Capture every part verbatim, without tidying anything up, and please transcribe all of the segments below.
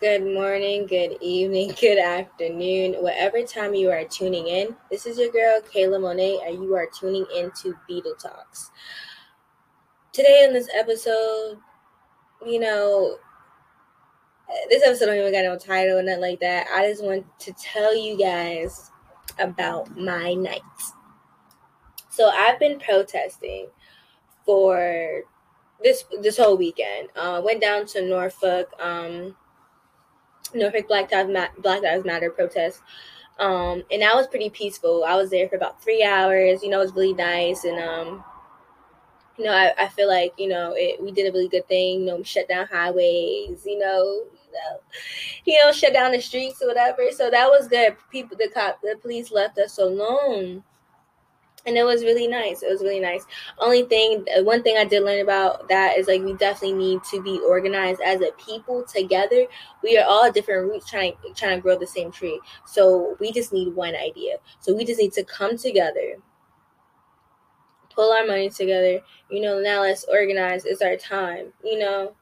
Good morning, good evening, good afternoon, whatever time you are tuning in. This is your girl, Kayla Monet, and you are tuning in to Beetle Talks. Today in this episode, you know, this episode don't even got no title or nothing like that. I just want to tell you guys about my night. So I've been protesting for this this whole weekend. Uh, went down to Norfolk, um... Norfolk Black Lives Matter protest, um, and that was pretty peaceful. I was there for about three hours. You know, it was really nice, and um, you know, I, I feel like you know it, we did a really good thing. You know, we shut down highways. You know, you know, you know, shut down the streets or whatever. So that was good. People, the cop, the police left us alone, and it was really nice. It was really nice. Only thing, one thing I did learn about that is, like, we definitely need to be organized as a people together. We are all different roots trying, trying to grow the same tree. So we just need one idea. So we just need to come together, pull our money together. You know, now let's organize. It's our time, you know.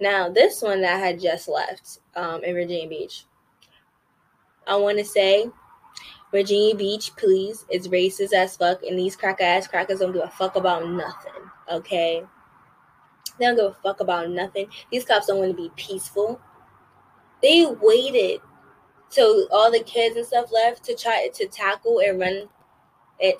Now, this one that I had just left um, in Virginia Beach, I want to say, Virginia Beach, please, it's racist as fuck, and these crack-ass crackers don't give a fuck about nothing, okay? They don't give a fuck about nothing. These cops don't want to be peaceful. They waited till all the kids and stuff left to try to tackle and run,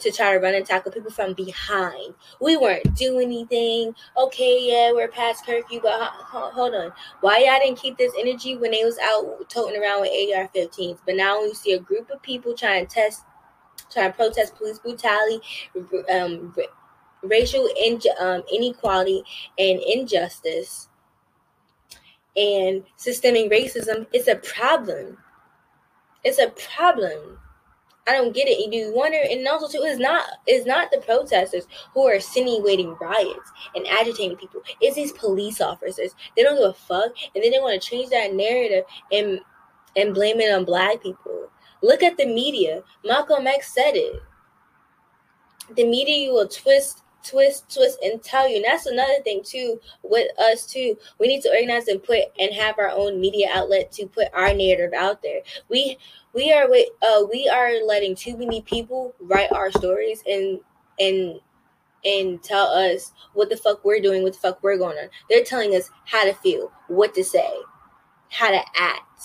to try to run and tackle people from behind. We weren't doing anything. Okay, yeah, we're past curfew, but hold on. Why y'all didn't keep this energy when they was out toting around with A R fifteens? But now when you see a group of people trying to test, trying to protest police brutality, um, racial in, um, inequality and injustice and systemic racism, it's a problem. It's a problem. I don't get it. You do wonder, and also too, it's not it's not the protesters who are insinuating riots and agitating people. It's these police officers. They don't give a fuck, and then they want to change that narrative and and blame it on black people. Look at the media. Malcolm X said it. The media will twist, twist, twist, and tell you. And that's another thing too with us too. We need to organize and put and have our own media outlet to put our narrative out there. We. We are uh, we are letting too many people write our stories and and and tell us what the fuck we're doing, what the fuck we're going on. They're telling us how to feel, what to say, how to act,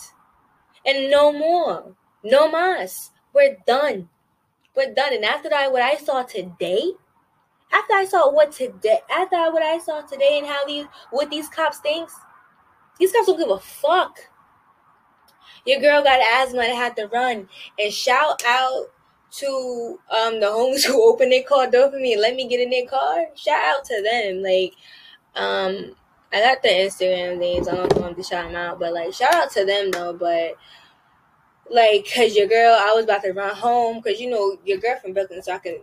and no more, no mas. We're done, we're done. And after that, what I saw today, after I saw what today, after what I saw today, and how these what these cops thinks, these cops don't give a fuck. Your girl got asthma and had to run. And shout out to um, the homies who opened their car door for me and let me get in their car. Shout out to them. Like, um, I got the Instagram names. I don't want to shout them out. But, like, shout out to them, though. But, like, because your girl, I was about to run home. Because, you know, your girl from Brooklyn, so I can,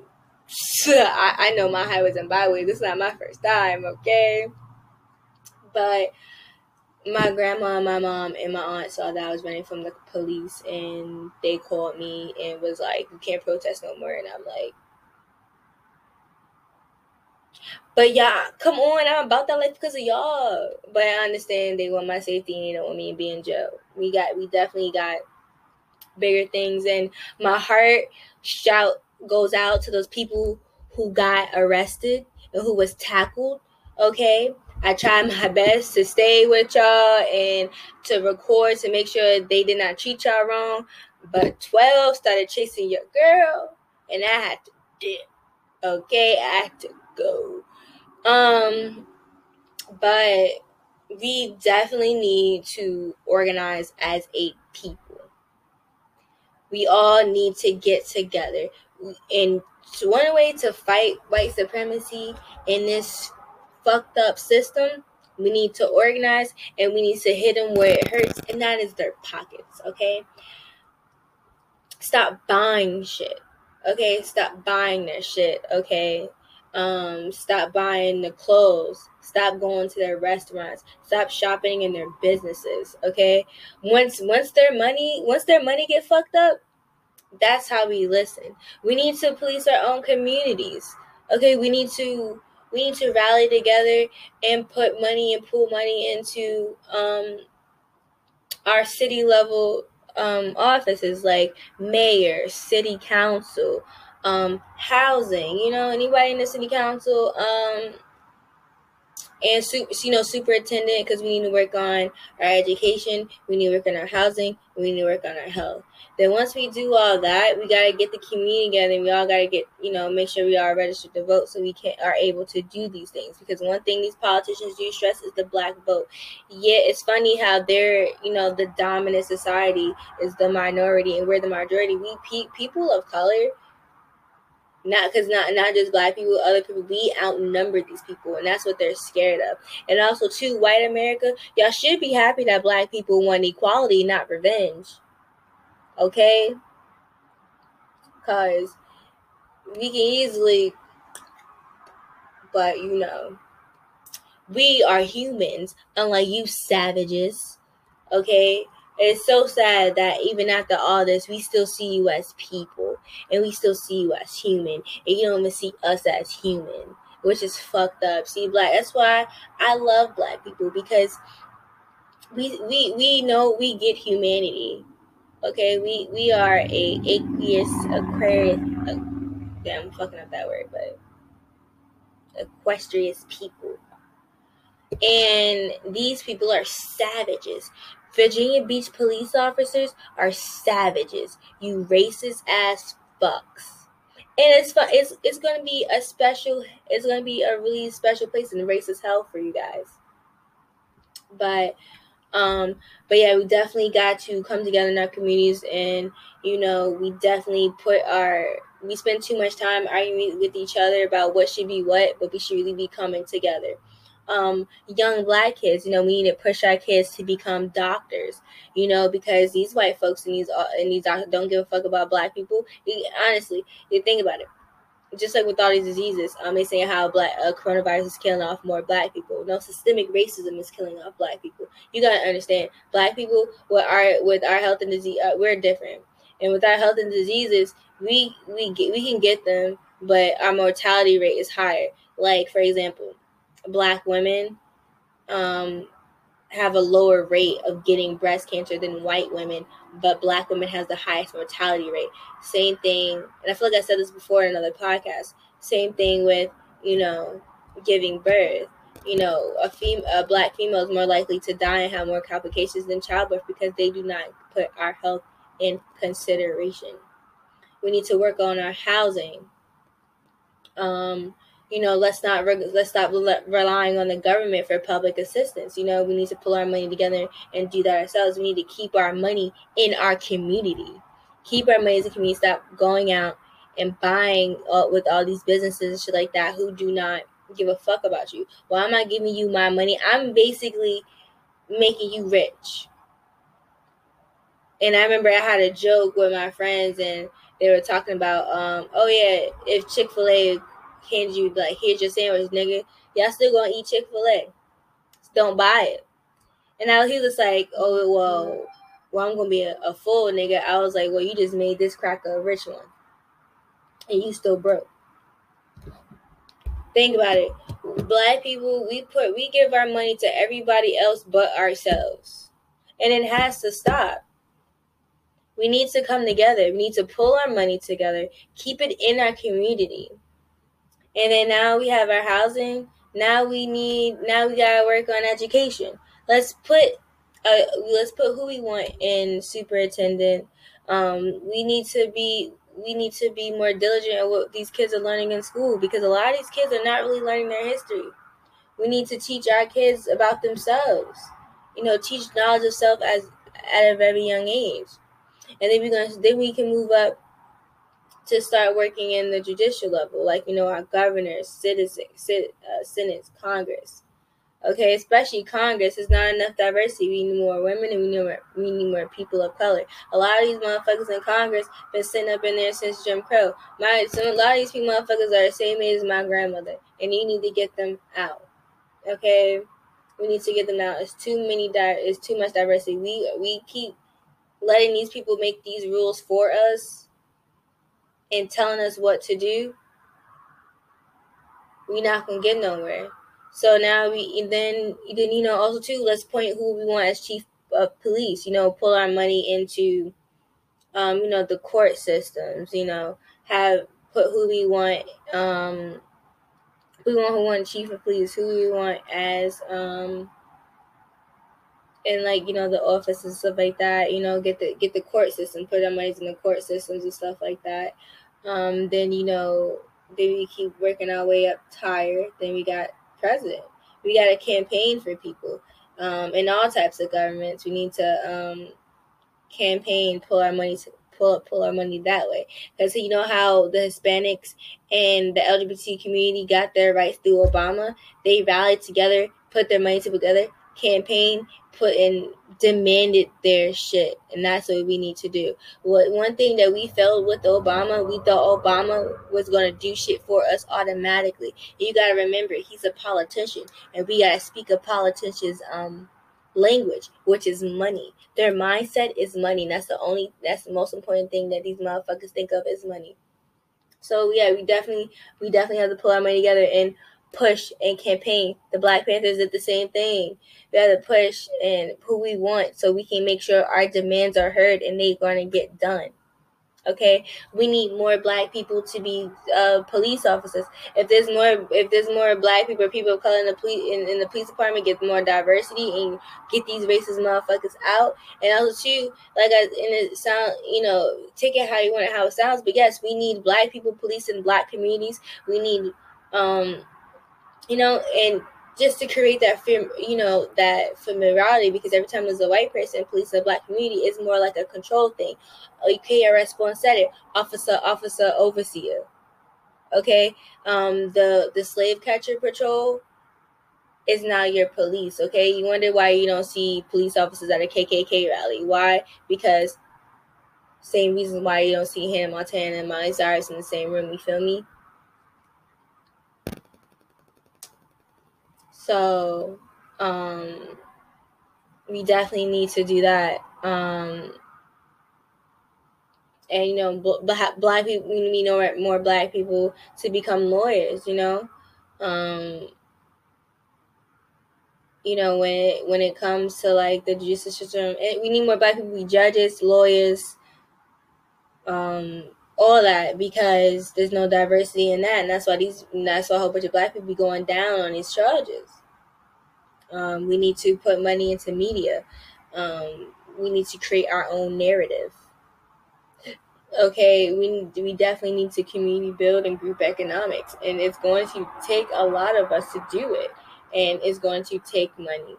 I, I know my highways and byways. This is not my first time, okay? But my grandma and my mom and my aunt saw that I was running from the police, and they called me and was like, you can't protest no more. And I'm like, but y'all, come on, I'm about that life because of y'all. But I understand they want my safety and they don't want me to be in jail. We got, we definitely got bigger things. And my heart shout goes out to those people who got arrested and who was tackled, okay? I tried my best to stay with y'all and to record to make sure they did not treat y'all wrong. But twelve started chasing your girl, and I had to dip. Okay, I had to go. Um, but we definitely need to organize as a people. We all need to get together. And one way to fight white supremacy in this fucked up system, we need to organize, and we need to hit them where it hurts, and that is their pockets, okay? Stop buying shit, okay? Stop buying their shit, okay? Um, stop buying the clothes. Stop going to their restaurants. Stop shopping in their businesses, okay? Once once their money, once their money get fucked up, that's how we listen. We need to police our own communities, okay? We need to We need to rally together and put money and pool money into um, our city level um, offices like mayor, city council, um, housing, you know, anybody in the city council, um, and, you know, superintendent, because we need to work on our education, we need to work on our housing, we need to work on our health. Then once we do all that, we got to get the community together, and we all got to get, you know, make sure we are registered to vote so we can are able to do these things. Because one thing these politicians do stress is the black vote. Yet it's funny how they're, you know, the dominant society is the minority and we're the majority. We pe- people of color, Not because not not just black people, other people, we outnumber these people, and that's what they're scared of. And also, too, white America, y'all should be happy that black people want equality, not revenge. Okay? Because we can easily, but, you know, we are humans, unlike you savages. Okay? It's so sad that even after all this, we still see you as people, and we still see you as human, and you don't even see us as human, which is fucked up. See, black, that's why I love black people, because we we we know we get humanity. Okay, we we are a aqueous aquarian. Uh, yeah, I'm fucking up that word, but equestrious people, and these people are savages. Virginia Beach police officers are savages. You racist ass fucks. And it's fun. It's it's gonna be a special. It's gonna be a really special place in racist hell for you guys. But, um, but yeah, we definitely got to come together in our communities, and you know, we definitely put our. We spend too much time arguing with each other about what should be what, but we should really be coming together. Um, young black kids, you know, we need to push our kids to become doctors, you know, because these white folks and these and these doctors don't give a fuck about black people. You, honestly, you think about it. Just like with all these diseases, um, they say how black uh, coronavirus is killing off more black people. No, systemic racism is killing off black people. You gotta understand, black people with our with our health and disease, uh, we're different, and with our health and diseases, we we get, we can get them, but our mortality rate is higher. Like for example. Black women um, have a lower rate of getting breast cancer than white women, but black women has the highest mortality rate. Same thing, and I feel like I said this before in another podcast, same thing with, you know, giving birth. You know, a, fem- a black female is more likely to die and have more complications than childbirth because they do not put our health in consideration. We need to work on our housing. Um... You know, let's not let's stop relying on the government for public assistance. You know, we need to pull our money together and do that ourselves. We need to keep our money in our community. Keep our money as a community. Stop going out and buying uh, with all these businesses and shit like that who do not give a fuck about you. Well, I'm not giving you my money. I'm basically making you rich. And I remember I had a joke with my friends, and they were talking about, um, oh, yeah, if Chick-fil-A hand you, like, here's your sandwich, nigga. Y'all still gonna eat Chick-fil-A. Just don't buy it. And I, he was like, oh, well, well I'm gonna be a, a fool, nigga. I was like, well, you just made this cracker a rich one. And you still broke. Think about it. Black people, we put, we give our money to everybody else but ourselves. And it has to stop. We need to come together. We need to pull our money together. Keep it in our community. And then now we have our housing. Now we need. Now we gotta work on education. Let's put, uh, let's put who we want in superintendent. Um, we need to be. We need to be more diligent at what these kids are learning in school, because a lot of these kids are not really learning their history. We need to teach our kids about themselves. You know, teach knowledge of self as at a very young age, and then we're gonna. Then we can move up. To start working in the judicial level, like, you know, our governors, citizens, cit, uh, Senate, Congress. Okay, especially Congress. There's not enough diversity. We need more women, and we need more, we need more people of color. A lot of these motherfuckers in Congress been sitting up in there since Jim Crow. My, some, a lot of these motherfuckers are the same age as my grandmother, and you need to get them out. Okay, we need to get them out. It's too many. Di- it's too much diversity. We we keep letting these people make these rules for us. And telling us what to do, we're not gonna get nowhere. So now we, and then, then you know, also too, let's point who we want as chief of police, you know, pull our money into, um, you know, the court systems, you know, have put who we want, um, we want who want chief of police, who we want as, um, and like, you know, the office and stuff like that, you know, get the, get the court system, put our money in the court systems and stuff like that. Um, then, you know, then we keep working our way up higher. Then we got president. We got to campaign for people um, in all types of governments. We need to um, campaign, pull our money, to, pull pull our money that way. Because you know how the Hispanics and the L G B T community got their rights through Obama. They rallied together, put their money together, campaign, put in, demanded their shit, and that's what we need to do. What one thing that we failed with Obama, we thought Obama was going to do shit for us automatically. You got to remember, he's a politician, and we got to speak a politician's um language, which is money. Their mindset is money, and that's the only, that's the most important thing that these motherfuckers think of is money. So yeah, we definitely, we definitely have to pull our money together and push and campaign. The Black Panthers did the same thing. We have to push and who we want so we can make sure our demands are heard and they're going to get done. Okay, we need more Black people to be uh, police officers. If there's more, if there's more Black people, people of color in the police in, in the police department, get more diversity and get these racist motherfuckers out. And also too, like I, and it sound, you know, take it how you want it, how it sounds. But yes, we need Black people policing Black communities. We need, um. You know, and just to create that, fam- you know, that familiarity, because every time there's a white person policing a Black community, it's more like a control thing. Like K R S One said it, officer, officer, overseer. Okay, um, the the slave catcher patrol is now your police. Okay, you wonder why you don't see police officers at a K K K rally. Why? Because same reasons why you don't see Hannah Montana and Miley Cyrus in the same room. You feel me? So, um, we definitely need to do that. Um, and, you know, black, black people, we need more, more Black people to become lawyers, you know. Um, you know, when it, when it comes to, like, the judicial system, it, we need more Black people to be judges, lawyers, um, all that, because there's no diversity in that. And that's why these, that's why a whole bunch of Black people be going down on these charges. Um, we need to put money into media. Um, we need to create our own narrative. Okay, we we definitely need to community build and group economics, and it's going to take a lot of us to do it, and it's going to take money,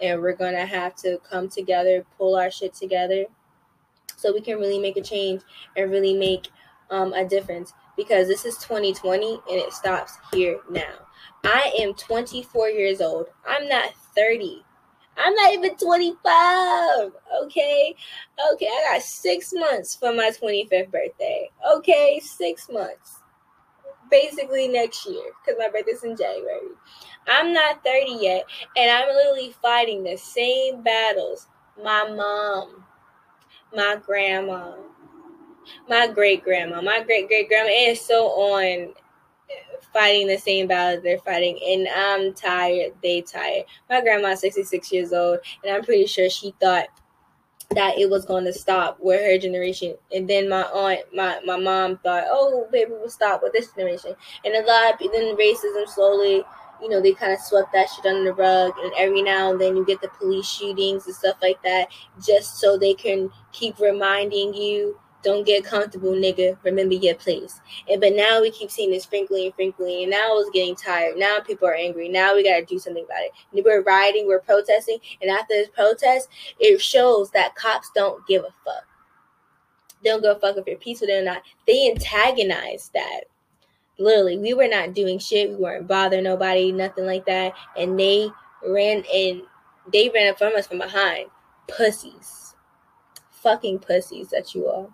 and we're going to have to come together, pull our shit together, so we can really make a change and really make um, a difference, because this is twenty twenty and it stops here now. I am twenty-four years old. I'm not thirty. I'm not even twenty-five. Okay. Okay. I got six months for my twenty-fifth birthday. Okay. Six months. Basically next year, because my birthday's in January. I'm not thirty yet. And I'm literally fighting the same battles my mom, my grandma, my great-grandma, my great-great-grandma, and so on, fighting the same battles they're fighting, and I'm tired, they tired. My grandma's sixty-six years old, and I'm pretty sure she thought that it was going to stop with her generation, and then my aunt, my, my mom thought, oh, baby, we'll stop with this generation, and a lot of people, then racism slowly, you know, they kind of swept that shit under the rug, and every now and then you get the police shootings and stuff like that, just so they can keep reminding you, don't get comfortable, nigga, remember your place. And but now we keep seeing this sprinkling and sprinkling, and now it's getting tired. Now people are angry. Now we got to do something about it. We're rioting, we're protesting, and after this protest, it shows that cops don't give a fuck. They don't give a fuck if you're peaceful or not. They antagonize that. Literally, we were not doing shit. We weren't bothering nobody, nothing like that. And they ran and they ran up from us from behind. Pussies. Fucking pussies that you are.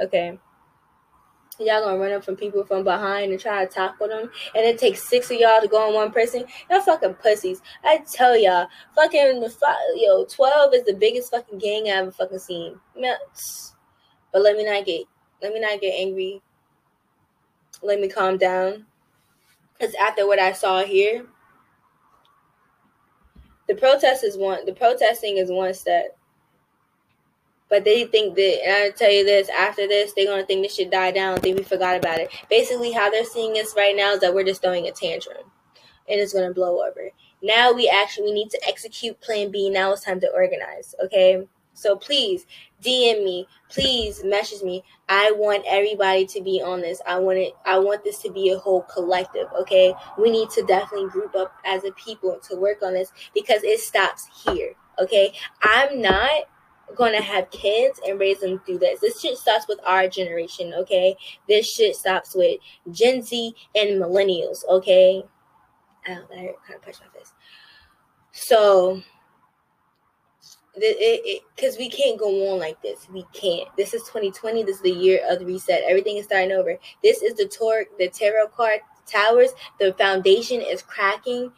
Okay. Y'all gonna run up from people from behind and try to tackle them. And it takes six of y'all to go on one person. Y'all fucking pussies. I tell y'all. Fucking, yo, twelve is the biggest fucking gang I ever fucking seen. But let me not get, let me not get angry. Let me calm down, because after what I saw here, the protest is one, the protesting is one step. But they think that, and I tell you this, after this, they're going to think this should die down and think we forgot about it. Basically, how they're seeing us right now is that we're just throwing a tantrum, and it's going to blow over. Now we actually we need to execute Plan B. Now it's time to organize, okay? So please D M me. Please message me. I want everybody to be on this. I want it. I want this to be a whole collective, okay? We need to definitely group up as a people to work on this because it stops here, okay? I'm not going to have kids and raise them through this. This shit stops with our generation, okay? This shit stops with Gen Z and millennials, okay? I don't know, I kind of punched my fist. So, because we can't go on like this. We can't. This is twenty twenty. This is the year of the reset. Everything is starting over. This is the tor- the tarot card towers. The foundation is cracking,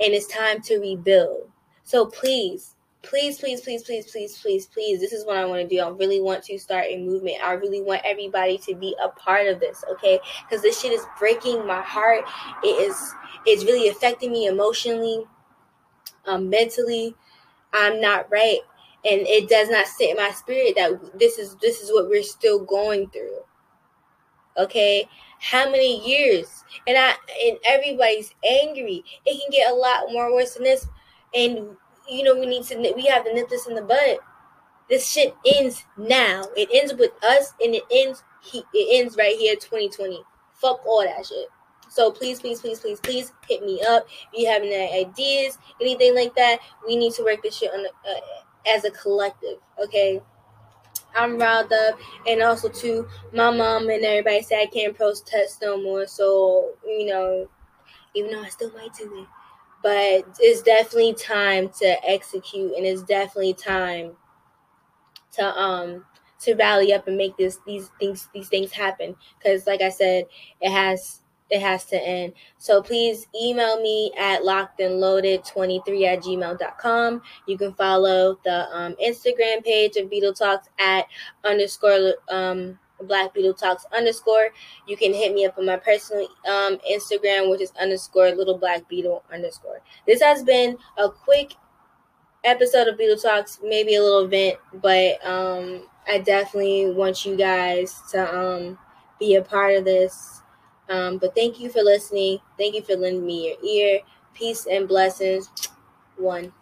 and it's time to rebuild. So please, please, please, please, please, please, please, please. This is what I want to do. I really want to start a movement. I really want everybody to be a part of this, okay? Because this shit is breaking my heart. It is. It's really affecting me emotionally, um, mentally. I'm not right, and it does not sit in my spirit that this is this is what we're still going through. Okay, how many years? And I and everybody's angry. It can get a lot more worse than this, and you know we need to we have to nip this in the bud. This shit ends now. It ends with us, and it ends he, it ends right here, twenty twenty. Fuck all that shit. So please, please, please, please, please hit me up. If you have any ideas, anything like that, we need to work this shit on uh, as a collective, okay? I'm riled up. And also, too, my mom and everybody said I can't protest no more. So, you know, even though I still might do it. But it's definitely time to execute, and it's definitely time to um to rally up and make this these things these things happen. Because, like I said, it has... It has to end. So please email me at locked and loaded twenty-three at gmail dot com. You can follow the um, Instagram page of Beetle Talks at underscore um, Black Beetle Talks underscore. You can hit me up on my personal um, Instagram, which is underscore Little Black Beetle underscore. This has been a quick episode of Beetle Talks, maybe a little vent, but um, I definitely want you guys to um, be a part of this. Um, but thank you for listening. Thank you for lending me your ear. Peace and blessings. One.